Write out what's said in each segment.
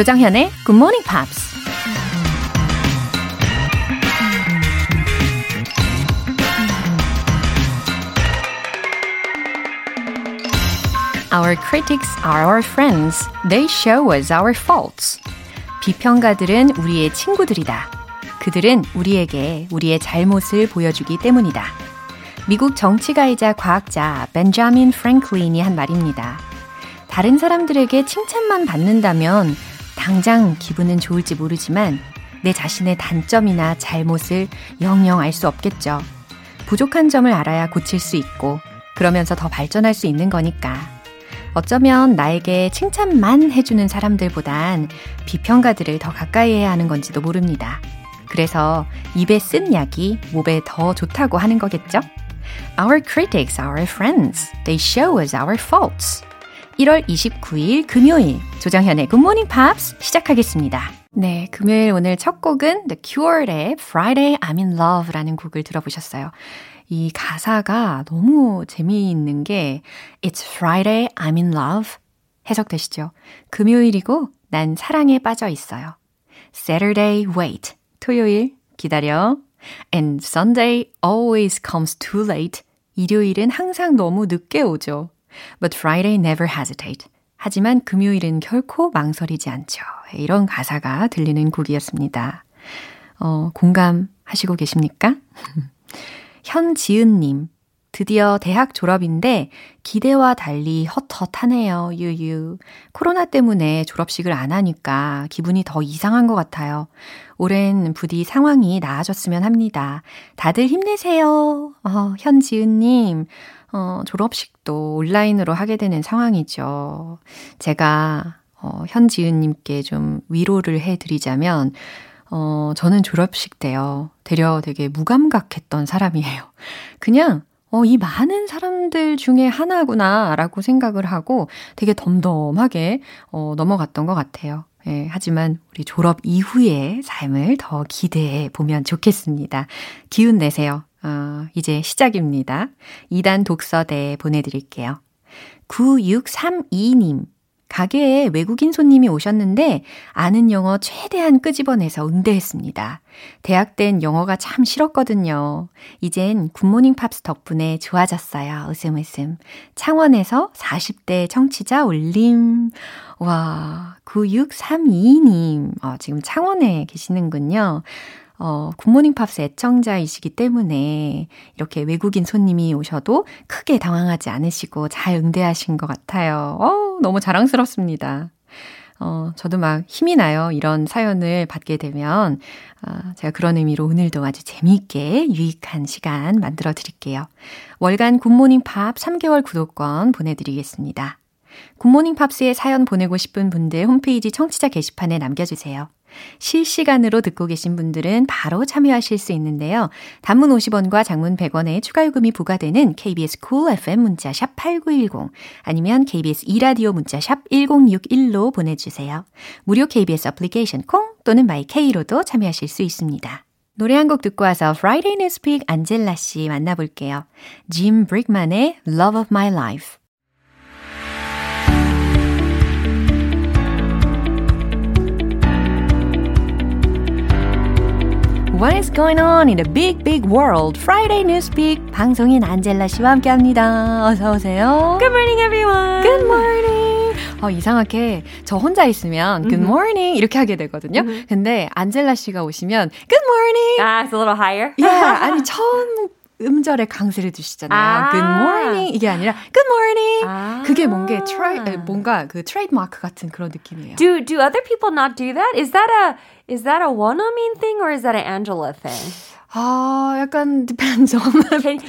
조장현의 Good Morning Pops. Our critics are our friends. They show us our faults. 비평가들은 우리의 친구들이다. 그들은 우리에게 우리의 잘못을 보여주기 때문이다. 미국 정치가이자 과학자 벤자민 프랭클린이 한 말입니다. 다른 사람들에게 칭찬만 받는다면 당장 기분은 좋을지 모르지만 내 자신의 단점이나 잘못을 영영 알 수 없겠죠. 부족한 점을 알아야 고칠 수 있고 그러면서 더 발전할 수 있는 거니까. 어쩌면 나에게 칭찬만 해주는 사람들보단 비평가들을 더 가까이 해야 하는 건지도 모릅니다. 그래서 입에 쓴 약이 몸에 더 좋다고 하는 거겠죠? Our critics are our friends. They show us our faults. 1월 29일 금요일 조정현의 Good Morning Pops 시작하겠습니다. 네, 금요일 오늘 첫 곡은 The Cure의 Friday I'm in Love라는 곡을 들어보셨어요. 이 가사가 너무 재미있는 게 It's Friday I'm in love 해석되시죠? 금요일이고 난 사랑에 빠져 있어요. Saturday wait. 토요일 기다려. And Sunday always comes too late. 일요일은 항상 너무 늦게 오죠. But Friday never hesitate. 하지만 금요일은 결코 망설이지 않죠. 이런 가사가 들리는 곡이었습니다. 공감하시고 계십니까? 현지은님, 드디어 대학 졸업인데 기대와 달리 헛헛하네요. 유유. 코로나 때문에 졸업식을 안 하니까 기분이 더 이상한 것 같아요. 올해는 부디 상황이 나아졌으면 합니다. 다들 힘내세요. 현지은님, 졸업식도 온라인으로 하게 되는 상황이죠. 제가 현지은님께 좀 위로를 해드리자면 저는 졸업식 때요. 되려 되게 무감각했던 사람이에요. 그냥 이 많은 사람들 중에 하나구나라고 생각을 하고 되게 덤덤하게 넘어갔던 것 같아요. 예, 하지만 우리 졸업 이후의 삶을 더 기대해 보면 좋겠습니다. 기운 내세요. 이제 시작입니다. 2단 독서대 보내드릴게요. 9632님. 가게에 외국인 손님이 오셨는데 아는 영어 최대한 끄집어내서 응대했습니다. 대학 땐 영어가 참 싫었거든요. 이젠 굿모닝 팝스 덕분에 좋아졌어요. 웃음. 창원에서 40대 청취자 올림. 와, 9632님. 지금 창원에 계시는군요. 굿모닝 팝스 애청자이시기 때문에 이렇게 외국인 손님이 오셔도 크게 당황하지 않으시고 잘 응대하신 것 같아요. 너무 자랑스럽습니다. 저도 막 힘이 나요. 이런 사연을 받게 되면 제가 그런 의미로 오늘도 아주 재미있게 유익한 시간 만들어 드릴게요. 월간 굿모닝 팝 3개월 구독권 보내드리겠습니다. 굿모닝 팝스에 사연 보내고 싶은 분들 홈페이지 청취자 게시판에 남겨주세요. 실시간으로 듣고 계신 분들은 바로 참여하실 수 있는데요. 단문 50원과 장문 100원에 추가 요금이 부과되는 KBS Cool FM 문자 샵 8910 아니면 KBS 2라디오 문자 샵 1061로 보내주세요. 무료 KBS 애플리케이션 콩 또는 마이K로도 참여하실 수 있습니다. 노래 한 곡 듣고 와서 Friday Newspeak 안젤라 씨 만나볼게요. 짐 브릭만의 Love of My Life. What is going on in the big, big world? Friday Newspeak 방송인 안젤라 씨와 함께합니다. 어서 오세요. Good morning, everyone. Good morning. 이상하게 저 혼자 있으면 Good morning 이렇게 하게 되거든요. 근데 안젤라 씨가 오시면 Good morning. Ah, it's a little higher. Yeah, 아니 처음 음절에 강세를 두시잖아요. 아~ Good morning 이게 아니라 Good morning. 아~ 그게 뭔가 그 트레이드마크 같은 그런 느낌이에요. Do other people not do that? Is that a Wonomin thing or is that an Angela thing? 약간 depends on.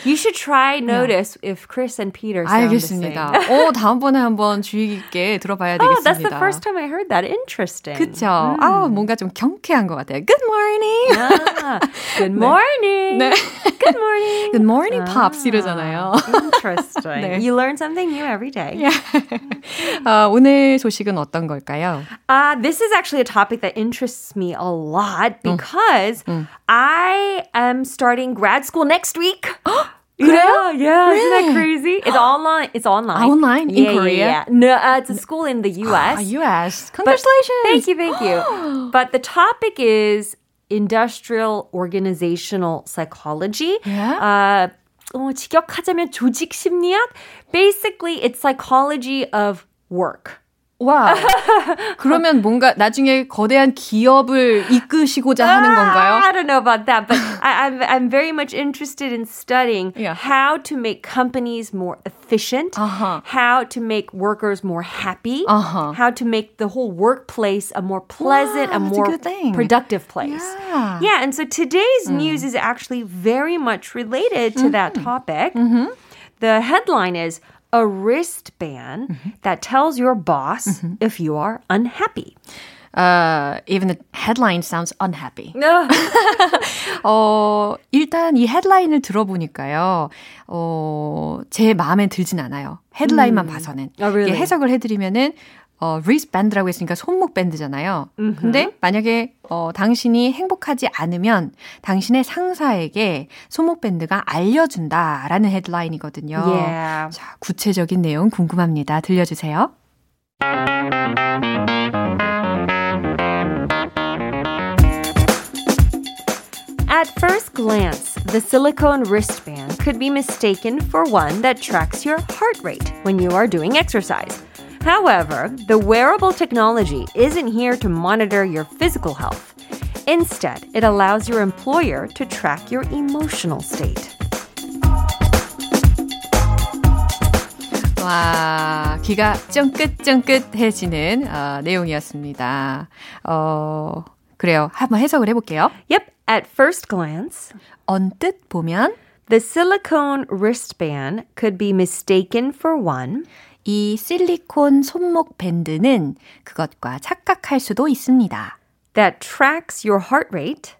You should try notice yeah. if Chris and Peter sound 알겠습니다. the same. 다음번에 한번 주의 깊게 들어봐야 되겠습니다. That's the first time I heard that. Interesting. 그쵸? 뭔가 좀 경쾌한 것 같아요. Good morning. Yeah. Good morning. 네. Good morning. Good morning, Pops 이러잖아요. Interesting. 네. You learn something new every day. Yeah. 오늘 소식은 어떤 걸까요? This is actually a topic that interests me a lot because I am starting grad school next week. 그래요? Yeah, really? Isn't that crazy? It's online. It's online. Online in Korea? Yeah. No, it's a school in the U.S. U.S. Congratulations. Thank you. But the topic is industrial organizational psychology. Yeah. 직역하자면 조직 심리학. Basically, it's psychology of work. 와, 그러면 뭔가 나중에 거대한 기업을 이끄시고자 하는 건가요? I don't know about that, but I'm very much interested in studying how to make companies more efficient, how to make workers more happy, how to make the whole workplace a more pleasant, a more productive place. Yeah, and so today's news is actually very much related to that topic. The headline is, a wristband that tells your boss if you are unhappy. Even the headline sounds unhappy. 일단 이 헤드라인을 들어보니까요. 제 마음에 들진 않아요. 헤드라인만 봐서는. really? 해석을 해드리면은 wristband라고 했으니까 손목밴드잖아요. 근데 만약에 당신이 행복하지 않으면 당신의 상사에게 손목밴드가 알려준다라는 헤드라인이거든요. Yeah. 자, 구체적인 내용 궁금합니다. 들려주세요. At first glance, the silicone wristband could be mistaken for one that tracks your heart rate when you are doing exercise. However, the wearable technology isn't here to monitor your physical health. Instead, it allows your employer to track your emotional state. 와, 귀가 쫑긋쫑긋해지는 내용이었습니다. 그래요. 한번 해석을 해볼게요. Yep, at first glance, 언뜻 보면 The silicone wristband could be mistaken for one. 이 실리콘 손목 밴드는 그것과 착각할 수도 있습니다. That tracks your heart rate.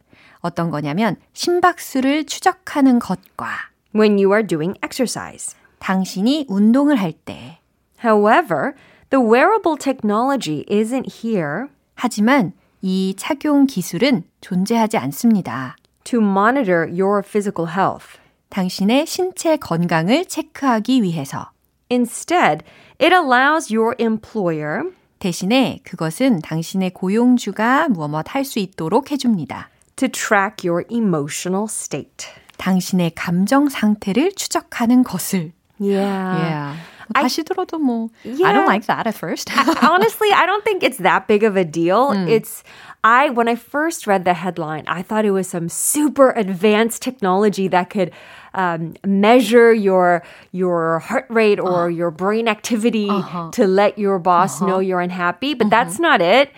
어떤 거냐면 심박수를 추적하는 것과 When you are doing exercise. 당신이 운동을 할 때 However, the wearable technology isn't here. 하지만 이 착용 기술은 존재하지 않습니다. To monitor your physical health. 당신의 신체 건강을 체크하기 위해서 Instead, it allows your employer 대신에 그것은 당신의 고용주가 무엇 할 수 있도록 해줍니다. To track your emotional state. 당신의 감정 상태를 추적하는 것을. Yeah. 다시 들어도 뭐 I don't like that at first. Honestly, I don't think it's that big of a deal. When I first read the headline, I thought it was some super advanced technology that could measure your heart rate or your brain activity to let your boss know you're unhappy. But that's not it.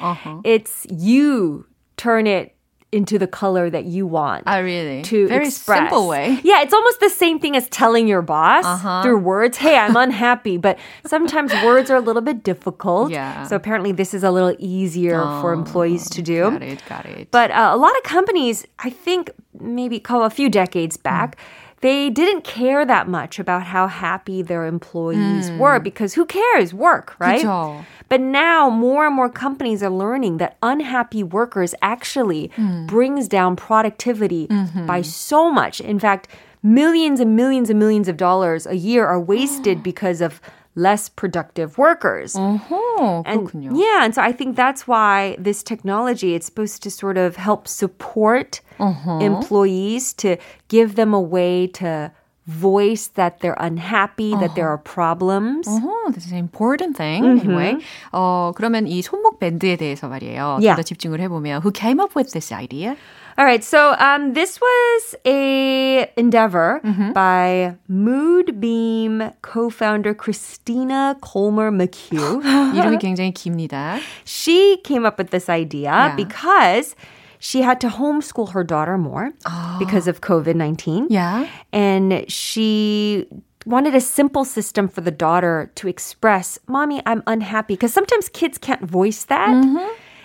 It's you turn it into the color that you want. Oh, really? To Very express. Simple way. Yeah, it's almost the same thing as telling your boss through words, hey, I'm unhappy. But sometimes words are a little bit difficult. Yeah. So apparently this is a little easier for employees to do. Got it. But a lot of companies, I think maybe a few decades back, they didn't care that much about how happy their employees were because who cares? Work, right? 그쵸. But now more and more companies are learning that unhappy workers actually brings down productivity by so much. In fact, millions and millions and millions of dollars a year are wasted because of less productive workers. 그렇군요. Yeah, and so I think that's why this technology, it's supposed to sort of help support employees to give them a way to voice that they're unhappy, that there are problems. This is an important thing. Anyway, 그러면 이 손목 밴드에 대해서 말이에요. 좀 더 집중을 해보면 who came up with this idea? All right, so this was a endeavor by Moodbeam co-founder Christina Colmer-McHugh. 이름이 굉장히 깁니다. She came up with this idea because she had to homeschool her daughter more because of COVID-19. Yeah. And she wanted a simple system for the daughter to express, Mommy, I'm unhappy. Because sometimes kids can't voice that.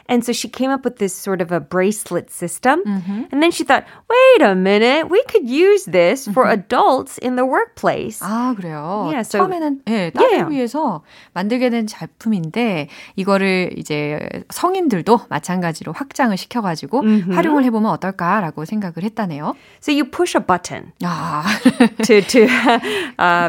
And so she came up with this sort of a bracelet system. Mm-hmm. And then she thought, wait a minute, we could use this for adults in the workplace. 아, 그래요. Yeah, so, 처음에는 예, 딸을 yeah. 위해서 만들게 된 제품인데 이거를 이제 성인들도 마찬가지로 확장을 시켜가지고 mm-hmm. 활용을 해보면 어떨까라고 생각을 했다네요. So you push a button. 아.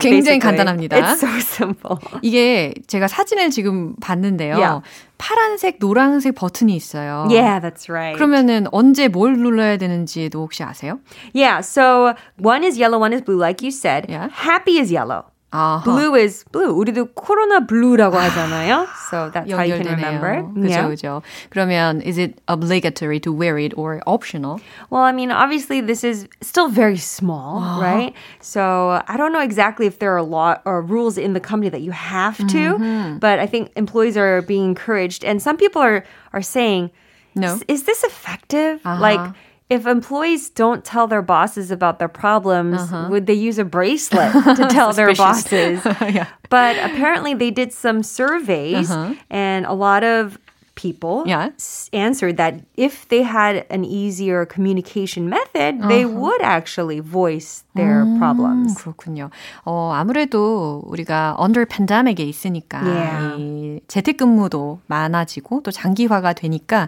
굉장히 간단합니다. It's so simple. 이게 제가 사진을 지금 봤는데요. Yeah. 파란색, 노란색 버튼이 있어요. Yeah, that's right. 그러면은 언제 뭘 눌러야 되는지도 혹시 아세요? Yeah, so one is yellow, one is blue, like you said. Yeah. Happy is yellow. Uh-huh. Blue is blue. 우리도 코로나 blue라고 하잖아요. So that's how you can remember. 그죠, 그죠. 그러면 is it obligatory to wear it or optional? Well, I mean, obviously this is still very small, uh-huh. right? So I don't know exactly if there are a lot or rules in the company that you have to, mm-hmm. but I think employees are being encouraged, and some people are saying, no, is this effective? Uh-huh. Like. If employees don't tell their bosses about their problems, uh-huh. would they use a bracelet to tell their bosses? yeah. But apparently they did some surveys uh-huh. and a lot of people yeah. answered that if they had an easier communication method, uh-huh. they would actually voice their problems. 그렇군요. 아무래도 우리가 under pandemic에 있으니까 yeah. 이 재택근무도 많아지고 또 장기화가 되니까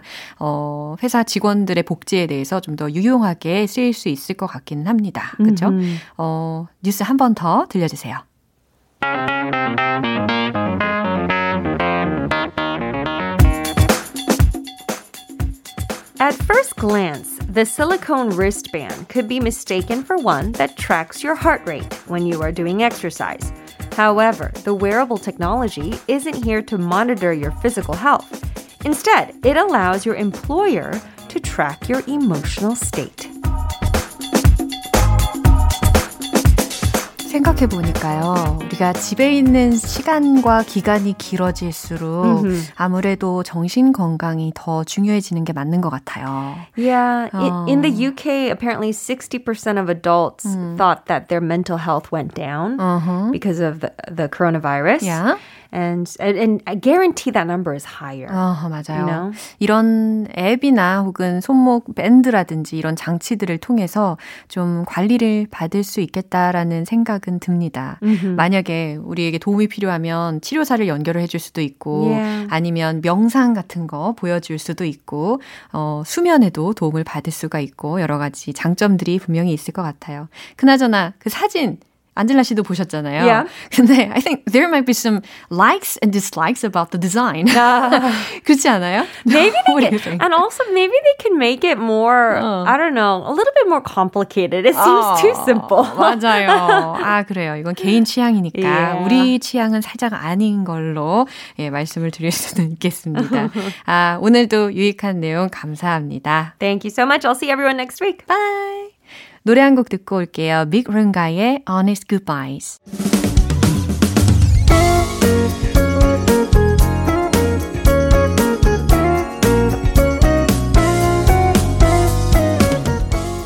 회사 직원들의 복지에 대해서 좀 더 유용하게 쓰일 수 있을 것 같기는 합니다. 그렇죠? Mm-hmm. 뉴스 한 번 더 들려주세요. At first glance, the silicone wristband could be mistaken for one that tracks your heart rate when you are doing exercise. However, the wearable technology isn't here to monitor your physical health. Instead, it allows your employer to track your emotional state. 생각해보니까요. 우리가 집에 있는 시간과 기간이 길어질수록 아무래도 정신 건강이 더 중요해지는 게 맞는 것 같아요. Yeah. In the UK, apparently 60% of adults thought that their mental health went down uh-huh. because of the coronavirus. Yeah. And I guarantee that number is higher. 맞아요. You know? 이런 앱이나 혹은 손목 밴드라든지 이런 장치들을 통해서 좀 관리를 받을 수 있겠다라는 생각은 듭니다. Mm-hmm. 만약에 우리에게 도움이 필요하면 치료사를 연결을 해줄 수도 있고 yeah. 아니면 명상 같은 거 보여줄 수도 있고 수면에도 도움을 받을 수가 있고 여러 가지 장점들이 분명히 있을 것 같아요. 그나저나 그 사진 안젤라 씨도 보셨잖아요. Yeah. 근데 I think there might be some likes and dislikes about the design. 그렇지 않아요? Maybe they can, and also maybe they can make it more, I don't know, a little bit more complicated. It seems too simple. 맞아요. 아, 그래요. 이건 개인 취향이니까 yeah. 우리 취향은 살짝 아닌 걸로 예, 말씀을 드릴 수는 있겠습니다. 아, 오늘도 유익한 내용 감사합니다. Thank you so much. I'll see everyone next week. Bye. 노래 한 곡 듣고 올게요. 빅 룽가의 Honest Goodbyes.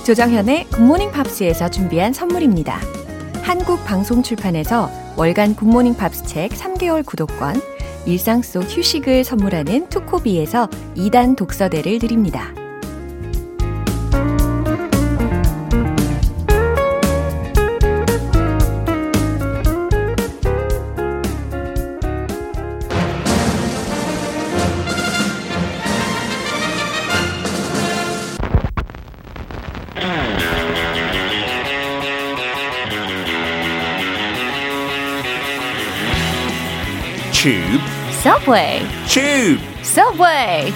조정현의 굿모닝 팝스에서 준비한 선물입니다. 한국 방송 출판에서 월간 굿모닝 팝스 책 3개월 구독권, 일상 속 휴식을 선물하는 투코비에서 2단 독서대를 드립니다. Tube. Subway. Tube. Subway.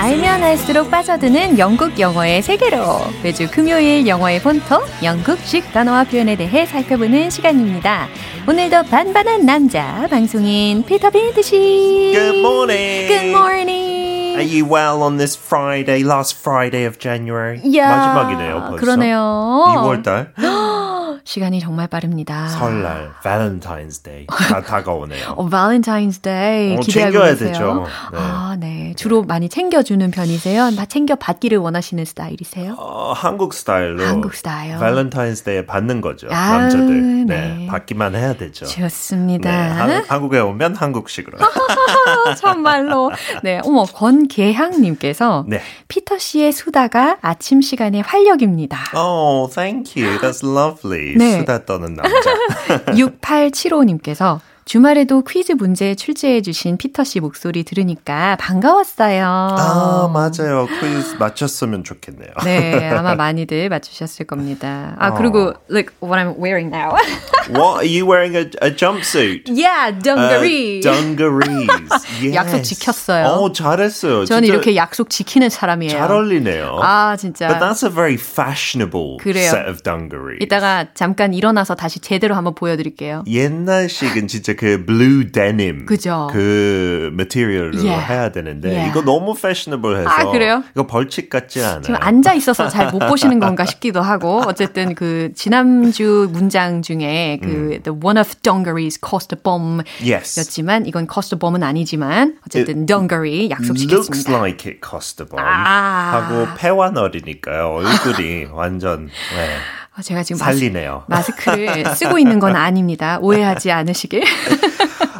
알면 알수록 빠져드는 영국 영어의 세계로 매주 금요일 영어의 본토 영국식 단어와 표현에 대해 살펴보는 시간입니다. 오늘도 반반한 남자 방송인 피터 빈트 씨. Good morning. Good morning. Are you well on this Friday, last Friday of January? Yeah. 마지막이네요, 벌써. 그러네요. 2월달. 시간이 정말 빠릅니다. 설날, Valentine's Day 다가오네요. Valentine's Day 기대하고 계세요. 챙겨야 되죠. 네. 아, 네. 주로 많이 챙겨주는 편이세요? 다 챙겨받기를 원하시는 스타일이세요? 한국 스타일로. 한국 스타일. Valentine's Day 받는 거죠. 아, 남자들. 네. 네. 받기만 해야 되죠. 좋습니다. 네. 한국에 오면 한국식으로. 정말로. 네. 어머, 권계향님께서 네. 피터 씨의 수다가 아침 시간의 활력입니다. Oh, thank you. That's lovely. 네. 수다 떠는 남자. 6875님께서 주말에도 퀴즈 문제 출제해 주신 피터 씨 목소리 들으니까 반가웠어요. 아, 맞아요. 퀴즈 맞췄으면 좋겠네요. 네, 아마 많이들 맞추셨을 겁니다. 아, 그리고 look what I'm wearing now. What are you wearing? A jumpsuit? Yeah, dungarees. Dungarees. Yes. 약속 지켰어요. 오, 잘했어요. 저는 이렇게 약속 지키는 사람이에요. 잘 어울리네요. 아, 진짜. But that's a very fashionable 그래요. Set of dungarees. 이따가 잠깐 일어나서 다시 제대로 한번 보여드릴게요. 옛날식은 진짜 그 blue denim 그죠. 그 material로 yeah. 해야 되는데 yeah. 이거 너무 fashionable해서 아, 그래요? 이거 벌칙 같지 않아요. 지금 앉아 있어서 잘 못 보시는 건가 싶기도 하고 어쨌든 그 지난주 문장 중에 그 the one of dungarees cost a bomb yes. 였지만 이건 cost a bomb은 아니지만 어쨌든 dungaree 약속시켰습니다. Looks like it cost a bomb 아. 하고 폐완어리니까요 얼굴이 완전 네. 제가 지금 살리네요. 마스크를 쓰고 있는 건 아닙니다. 오해하지 않으시길.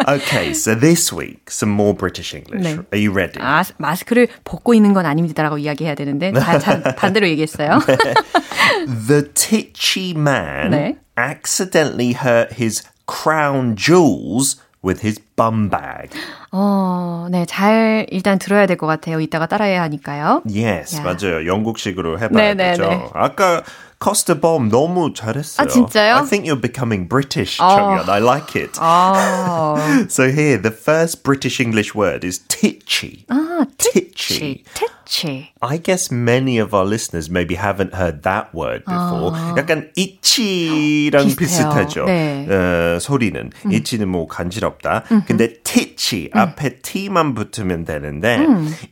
Okay, so this week, some more British English. 네. Are you ready? 아, 마스크를 벗고 있는 건 아닙니다라고 이야기해야 되는데 반대로 얘기했어요. 네. The titchy man 네. accidentally hurt his crown jewels with his bum bag. 네, 잘 일단 들어야 될 것 같아요. 이따가 따라해야 하니까요. Yes, 야. 맞아요. 영국식으로 해봐야 네, 되죠. 네. 아까 Cost a bomb 너무 잘했어요. 아, 진짜요? I think you're becoming British, 정연. I like it. So here, the first British English word is titchy. Ah, titchy. Titchy. I guess many of our listeners maybe haven't heard that word before. 약간 itchy랑 비슷하죠. 네. 소리는. itchy는 뭐 간지럽다. 근데 titchy 앞에 t만 붙으면 되는데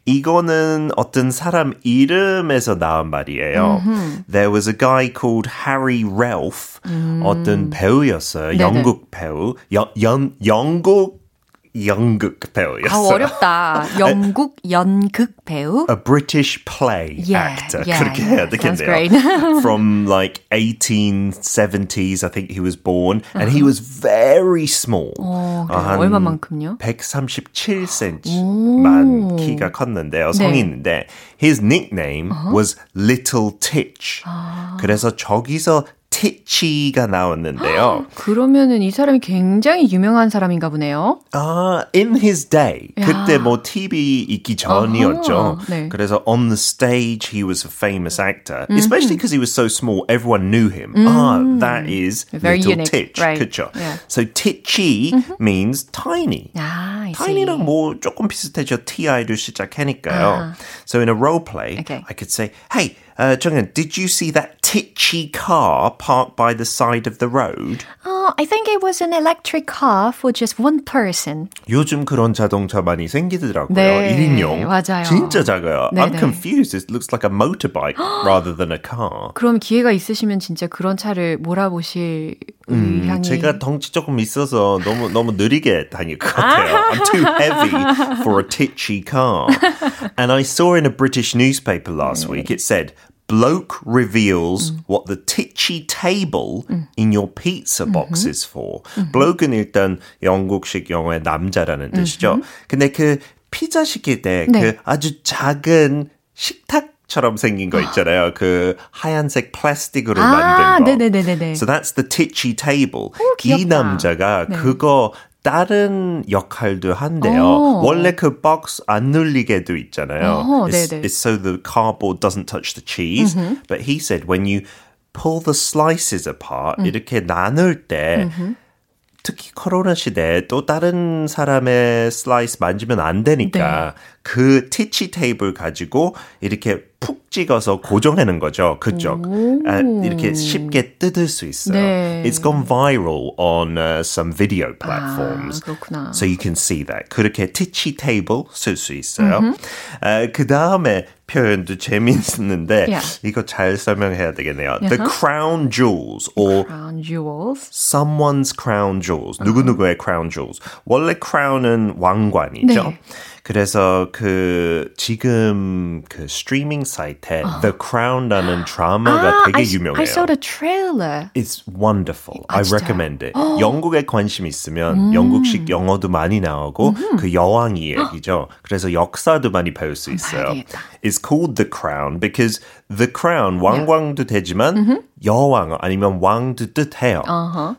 이거는 어떤 사람 이름에서 나온 말이에요. There was a guy called Harry Ralph, 어떤 배우였어요. 네네. 영국 배우. 영국 배우였어요. 아, 어렵다. 영국 연극 배우. A British play actor. 그렇게 해야 되겠네요. From like 1870s, I think he was born. And he was very small. 얼마만큼요? 137cm만 키가 컸는데요. 성인인데. His nickname was Little Titch. 그래서 저기서 titchy가 나왔는데요. 그러면은 이 사람이 굉장히 유명한 사람인가 보네요. 아, in his day. 야. 그때 뭐 TV 있기 전이었죠. 네. 그래서 on the stage he was a famous actor. Especially because he was so small, everyone knew him. That is very little unique, titch. Right. 그렇죠. Yeah. So titchy means tiny. 아, tiny랑 뭐 조금 비슷해져. TI를 시작하니까요. So in a role play, okay. I could say, hey, 정연, did you see that titchy car parked by the side of the road? Oh, I think it was an electric car for just one person. 요즘 그런 자동차 많이 생기더라고요. 네, 1인용. 맞아요. 진짜 작아요. 네네. I'm confused. It looks like a motorbike rather than a car. 그럼 기회가 있으시면 진짜 그런 차를 몰아보실 의향이... 제가 덩치 조금 있어서 너무 느리게 다닐 것 같아요. I'm too heavy for a titchy car. And I saw in a British newspaper last week, it said... Bloke reveals what the titchy table in your pizza box is for. Bloke은 일단 영국식 영어의 남자라는 뜻이죠. 근데 그 피자 시킬 때 네. 그 아주 작은 식탁처럼 생긴 거 있잖아요. 그 하얀색 플라스틱으로 만든 거. 네네네네. So that's the titchy table. 오, 귀엽다. 이 남자가 네. 그거 다른 역할도 한대요. 원래 그 박스 안 눌리게도 있잖아요. It's so the cardboard doesn't touch the cheese. But he said when you pull the slices apart, 이렇게 나눌 때 특히 코로나 시대에 또 다른 사람의 슬라이스 만지면 안 되니까 네. 그 티치 테이블 가지고 이렇게 푹 찍어서 고정하는 거죠. 그쪽. 이렇게 쉽게 뜯을 수 있어요. 네. It's gone viral on some video platforms. 아, 그렇구나. So you can see that. 그렇게 titchy table 쓸 수 있어요. 그 다음에 표현도 재미있는데 yeah. 이거 잘 설명해야 되겠네요. Uh-huh. The crown jewels or crown jewels. someone's crown jewels. 누구누구의 crown jewels. 원래 crown은 왕관이죠. 네. 그래서 그 지금 그 스트리밍 사이트에 The Crown라는 드라마가 되게 유명해요. I saw the trailer. It's wonderful. I recommend it. 영국에 관심 있으면 영국식 영어도 많이 나오고 그 여왕 이야기죠. 그래서 역사도 많이 배울 수 있어요. It's called The Crown because The Crown 왕왕도 되지만 여왕 아니면 왕도 뜻해요.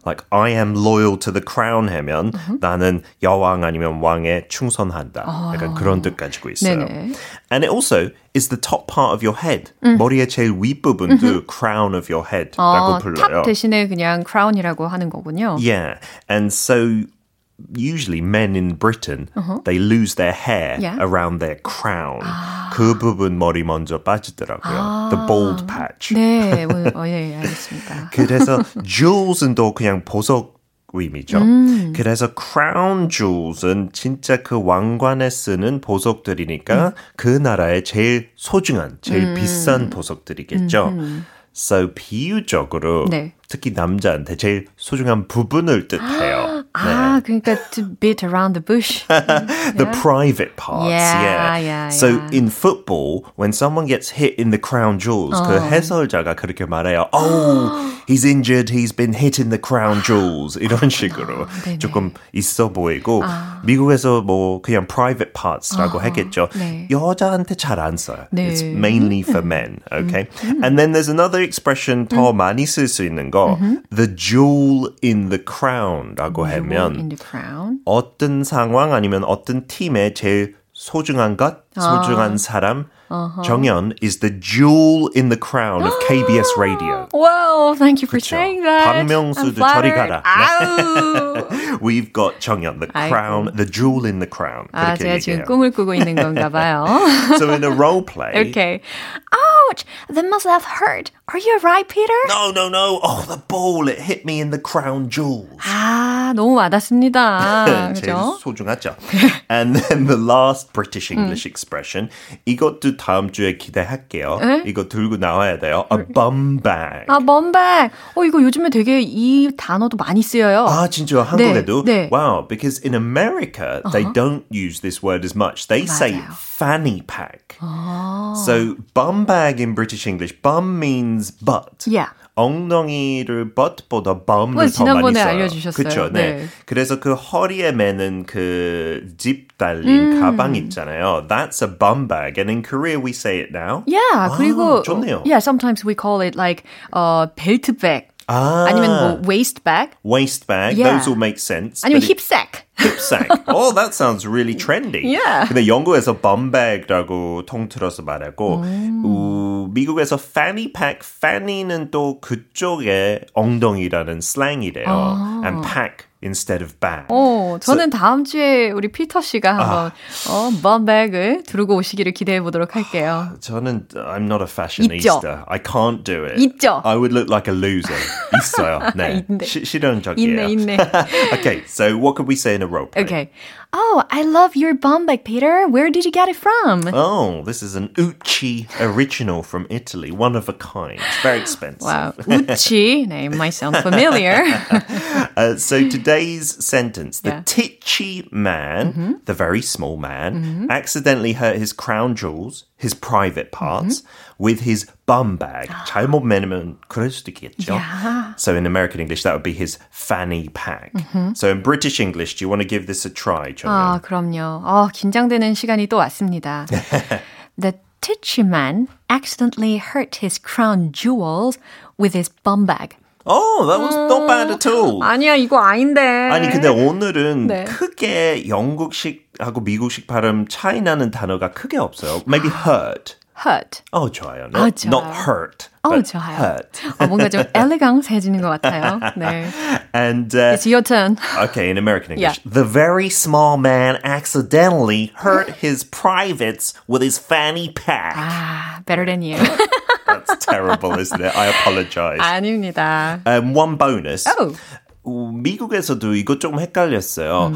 Like I am loyal to the crown 하면 나는 여왕 아니면 왕에 충성한다. 약간 그런 뜻 가지고 있어요. 네네. And it also is the top part of your head. 머리의 제일 윗부분도 crown of your head라고 불러요. 탑 대신에 그냥 crown이라고 하는 거군요. Yeah. And so usually men in Britain, they lose their hair around their crown. 그 부분 머리 먼저 빠지더라고요. The bald patch. 네, 예, 알겠습니다. 그래서 jewels은 또 그냥 보석 의미죠. 그래서 crown jewels은 진짜 그 왕관에 쓰는 보석들이니까 그 나라의 제일 소중한, 제일 비싼 보석들이겠죠. So 비유적으로 네. 특히 남자한테 제일 소중한 부분을 뜻해요. 아, 네. 그러니까 to beat around the bush. the private parts, yeah. yeah. So in football, when someone gets hit in the crown jewels, 그 해설자가 그렇게 말해요. Oh, he's injured, he's been hit in the crown jewels. 이런 식으로 조금 있어 보이고 미국에서 뭐 그냥 private parts라고 하겠죠. 네. 여자한테 잘 안 써요. 네. It's mainly for men, okay? And then there's another expression 더 많이 쓸 수 있는 거 The jewel in the crown라고 하면 어떤 상황 아니면 어떤 팀의 제일 소중한 것, 소중한 사람 정연 is the jewel in the crown of KBS radio. Wow, thank you for saying that. 박명수도 저리 가라. We've got 정연, the crown, the jewel in the crown. 아, 제가 지금 꿈을 꾸고 있는 건가 봐요. So in a role play. Okay. Ouch! That must have hurt. Are you right, Peter? No, no, no. Oh, the ball. It hit me in the crown jewels. 아, 너무 와닿습니다. 제일 소중하죠. And then the last British English expression. 이것도 다음 주에 기대할게요. 에? 이거 들고 나와야 돼요. A bum bag. 아, bum bag. 이거 요즘에 되게 이 단어도 많이 쓰여요. 아, 진짜 한국에도? 네. Wow, because in America, they don't use this word as much. They say fanny pack. So, bum bag in British English, bum means butt. Yeah. 엉덩이를 butt보다 bum을 더 많이 써요. 지난번에 알려주셨어요. 그렇죠. 네. 네. 그래서 그 허리에 매는 그 집 달린 가방 있잖아요. That's a bum bag. And in Korea we say it now. Yeah. 아, 그리고 좋네요. Yeah, sometimes we call it like belt bag. 아니면 뭐 waist bag. Waist bag. Yeah. Those all make sense. 아니면 hip sack. 힙색. Oh, that sounds really trendy. Yeah. 근데 영국에서 bum bag라고 통틀어서 말하고 미국에서 fanny pack, fanny는 또 그쪽에 엉덩이라는 슬랭이래요. And pack instead of bag. 저는 다음 주에 우리 피터 씨가 한번 bum bag을 들고 오시기를 기대해 보도록 할게요. 저는 I'm not a fashionista. I can't do it. 있죠. I would look like a loser. 있어요. 네. 실현적이에요. 있네. Okay, so what could we say in a rope? Okay. Oh, I love your bum bag, Peter. Where did you get it from? Oh, this is an Ucci original from Italy. One of a kind. It's very expensive. Wow. Ucci. Name might sound familiar. So today's sentence. The titchy man, the very small man, accidentally hurt his crown jewels, his private parts, with his bum bag. 잘못 매면 그럴 수도 있겠죠. Yeah. So in American English, that would be his fanny pack. So in British English, do you want to give this a try, John? 아, 그럼요. 긴장되는 시간이 또 왔습니다. The titchy man accidentally hurt his crown jewels with his bum bag. Oh, that was not bad at all. 아니야, 이거 아닌데. 아니, 근데 오늘은 네. 크게 영국식하고 미국식 발음 차이 나는 단어가 크게 없어요. Maybe hurt. hurt. 좋아요. No, 좋아요. Not hurt. 좋아요. Hurt. 뭔가 좀 엘레강스해지는 것 같아요. 네. And it's your turn. Okay, in American English. Yeah. The very small man accidentally hurt his privates with his fanny pack. Ah, better than you. That's terrible, isn't it? I apologize. 아닙니다. One bonus. Oh. 미국에서도 이것 조금 헷갈렸어요.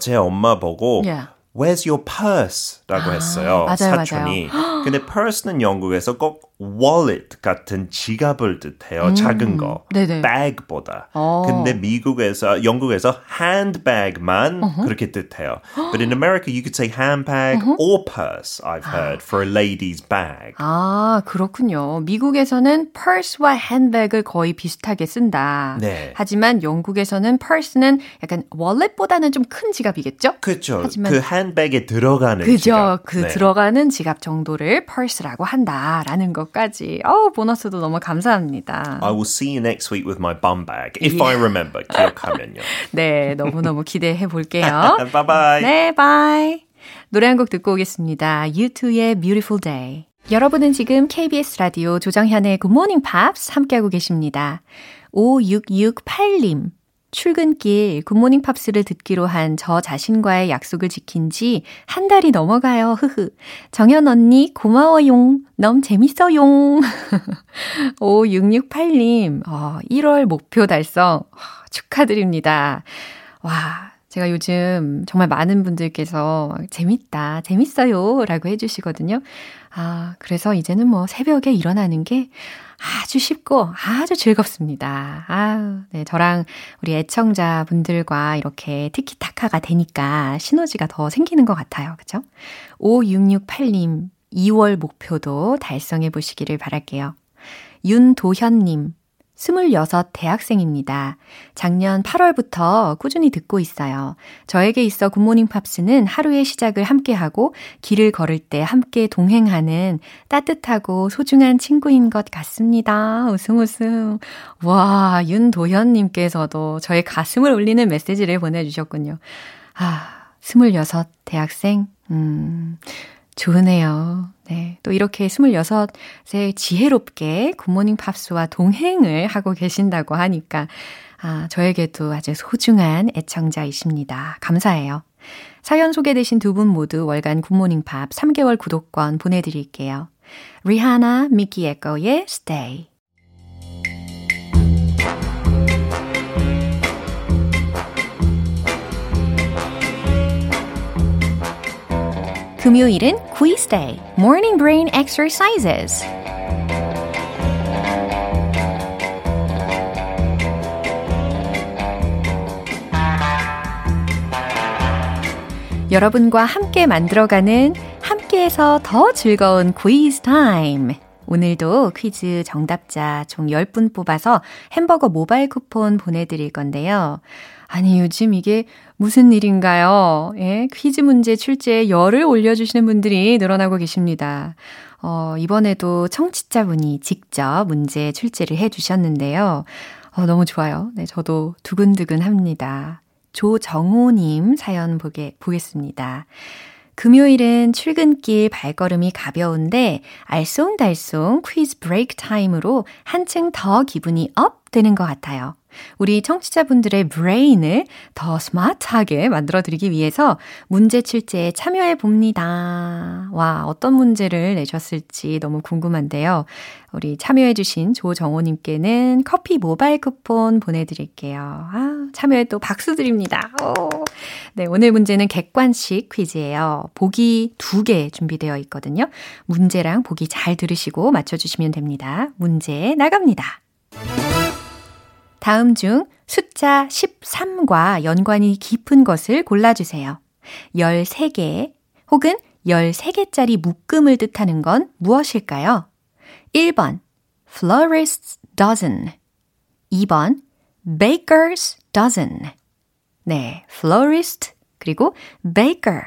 제 엄마 보고 yeah. Where's your purse? 라고 했어요. 맞아요, 사촌이. 맞아요. 근데 purse는 영국에서 꼭 wallet 같은 지갑을 뜻해요. 작은 거. 네네. bag보다. 근데 미국에서, 영국에서 handbag만 uh-huh. 그렇게 뜻해요. But in America, you could say handbag uh-huh. or purse, I've heard, for a lady's bag. 아, 그렇군요. 미국에서는 purse와 handbag을 거의 비슷하게 쓴다. 네. 하지만 영국에서는 purse는 약간 wallet보다는 좀 큰 지갑이겠죠? 그렇죠. 하지만 그 handbag에 들어가는 그죠? 지갑. 그 네. 들어가는 지갑 정도를 purse라고 한다라는 것까지. 보너스도 너무 감사합니다. I will see you next week with my bum bag, if yeah. I remember. 기억하면요. 네, 너무너무 기대해 볼게요. Bye bye. 네, bye. 노래 한 곡 듣고 오겠습니다. U2의 Beautiful Day. 여러분은 지금 KBS 라디오 조정현의 Good Morning Pops 함께하고 계십니다. 5668님. 출근길 굿모닝 팝스를 듣기로 한 저 자신과의 약속을 지킨 지 한 달이 넘어가요. 흐흐. 정연 언니 고마워용. 너무 재밌어용. 5668님 1월 목표 달성 축하드립니다. 와, 제가 요즘 정말 많은 분들께서 재밌다, 재밌어요 라고 해주시거든요. 그래서 이제는 뭐 새벽에 일어나는 게 아주 쉽고 아주 즐겁습니다. 네, 저랑 우리 애청자분들과 이렇게 티키타카가 되니까 시너지가 더 생기는 것 같아요. 그렇죠? 5668님 2월 목표도 달성해 보시기를 바랄게요. 윤도현님 26 대학생입니다. 작년 8월부터 꾸준히 듣고 있어요. 저에게 있어 굿모닝 팝스는 하루의 시작을 함께하고 길을 걸을 때 함께 동행하는 따뜻하고 소중한 친구인 것 같습니다. 웃음 웃음. 와, 윤도현님께서도 저의 가슴을 울리는 메시지를 보내주셨군요. 26 대학생? 좋으네요. 네, 또 이렇게 26세 지혜롭게 굿모닝 팝스와 동행을 하고 계신다고 하니까 저에게도 아주 소중한 애청자이십니다. 감사해요. 사연 소개되신 두 분 모두 월간 굿모닝 팝 3개월 구독권 보내드릴게요. 리하나, 미키 에코의 Stay. 금요일은 Quiz Day, Morning Brain Exercises. 여러분과 함께 만들어가는 함께해서 더 즐거운 Quiz Time. 오늘도 퀴즈 정답자 총 10분 뽑아서 햄버거 모바일 쿠폰 보내드릴 건데요. 아니, 요즘 이게 무슨 일인가요? 예, 퀴즈 문제 출제에 열을 올려주시는 분들이 늘어나고 계십니다. 이번에도 청취자분이 직접 문제 출제를 해주셨는데요. 너무 좋아요. 네, 저도 두근두근합니다. 조정호님 사연 보겠습니다. 금요일은 출근길 발걸음이 가벼운데 알쏭달쏭 퀴즈 브레이크 타임으로 한층 더 기분이 업 되는 것 같아요. 우리 청취자분들의 브레인을 더 스마트하게 만들어드리기 위해서 문제 출제에 참여해 봅니다. 와, 어떤 문제를 내셨을지 너무 궁금한데요. 우리 참여해 주신 조정호님께는 커피 모바일 쿠폰 보내드릴게요. 참여에 또 박수 드립니다. 네, 오늘 문제는 객관식 퀴즈예요. 보기 2개 준비되어 있거든요. 문제랑 보기 잘 들으시고 맞춰주시면 됩니다. 문제 나갑니다. 다음 중 숫자 13과 연관이 깊은 것을 골라주세요. 13개 혹은 13개짜리 묶음을 뜻하는 건 무엇일까요? 1번 florist's dozen, 2번 baker's dozen. 네, florist 그리고 baker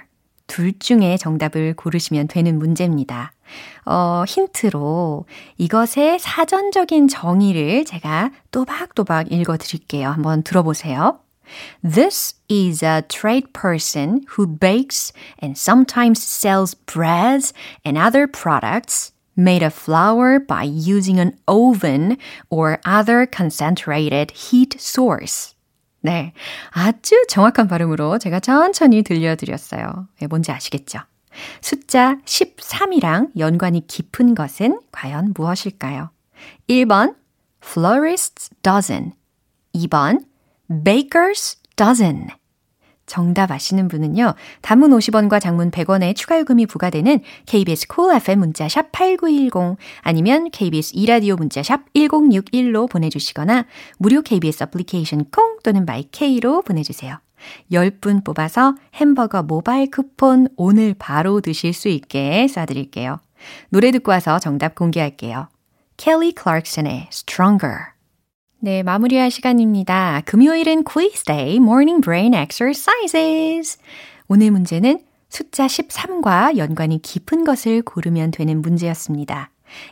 둘 중에 정답을 고르시면 되는 문제입니다. 힌트로 이것의 사전적인 정의를 제가 또박또박 읽어드릴게요. 한번 들어보세요. This is a trade person who bakes and sometimes sells breads and other products made of flour by using an oven or other concentrated heat source. 네, 아주 정확한 발음으로 제가 천천히 들려드렸어요. 네, 뭔지 아시겠죠? 숫자 13이랑 연관이 깊은 것은 과연 무엇일까요? 1번 florist's dozen, 2번 baker's dozen. 정답 아시는 분은요. 단문 50원과 장문 100원에 추가 요금이 부과되는 KBS Cool FM 문자 샵 8910 아니면 KBS 2라디오 문자 샵 1061로 보내주시거나 무료 KBS 애플리케이션 콩 또는 마이K로 보내주세요. 10분 뽑아서 햄버거 모바일 쿠폰 오늘 바로 드실 수 있게 쏴드릴게요. 노래 듣고 와서 정답 공개할게요. 켈리 클락슨의 Stronger. 네, 마무리할 시간입니다. 금요일은 quiz day, morning brain exercises. 오늘 문제는 숫자 13과 연관이 깊은 것을 고르면 되는 문제였습니다.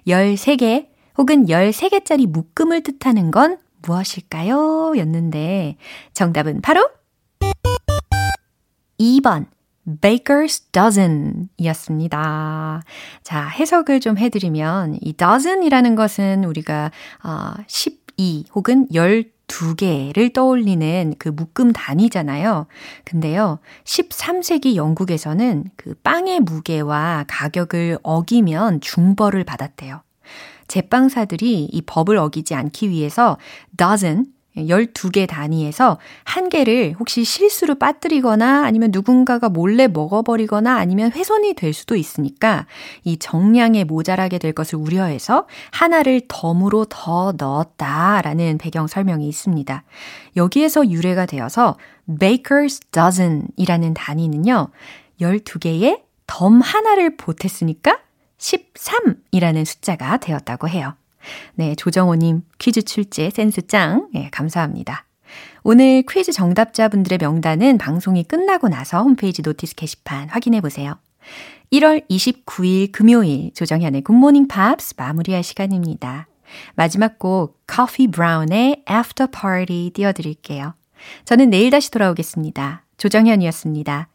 13개 혹은 13개짜리 묶음을 뜻하는 건 무엇일까요? 였는데 정답은 바로 2번 Baker's dozen 이었습니다. 자, 해석을 좀 해드리면 이 dozen이라는 것은 우리가 12 혹은 12개를 떠올리는 그 묶음 단위잖아요. 근데요, 13세기 영국에서는 그 빵의 무게와 가격을 어기면 중벌을 받았대요. 제빵사들이 이 법을 어기지 않기 위해서 dozen, 12개 단위에서 한 개를 혹시 실수로 빠뜨리거나 아니면 누군가가 몰래 먹어버리거나 아니면 훼손이 될 수도 있으니까 이 정량에 모자라게 될 것을 우려해서 하나를 덤으로 더 넣었다라는 배경 설명이 있습니다. 여기에서 유래가 되어서 Baker's Dozen이라는 단위는요. 12개에 덤 하나를 보탰으니까 13이라는 숫자가 되었다고 해요. 네, 조정호님 퀴즈 출제 센스 짱. 네, 감사합니다. 오늘 퀴즈 정답자분들의 명단은 방송이 끝나고 나서 홈페이지 노티스 게시판 확인해보세요. 1월 29일 금요일 조정현의 굿모닝 팝스 마무리할 시간입니다. 마지막 곡 커피 브라운의 After Party 띄워드릴게요. 저는 내일 다시 돌아오겠습니다. 조정현이었습니다.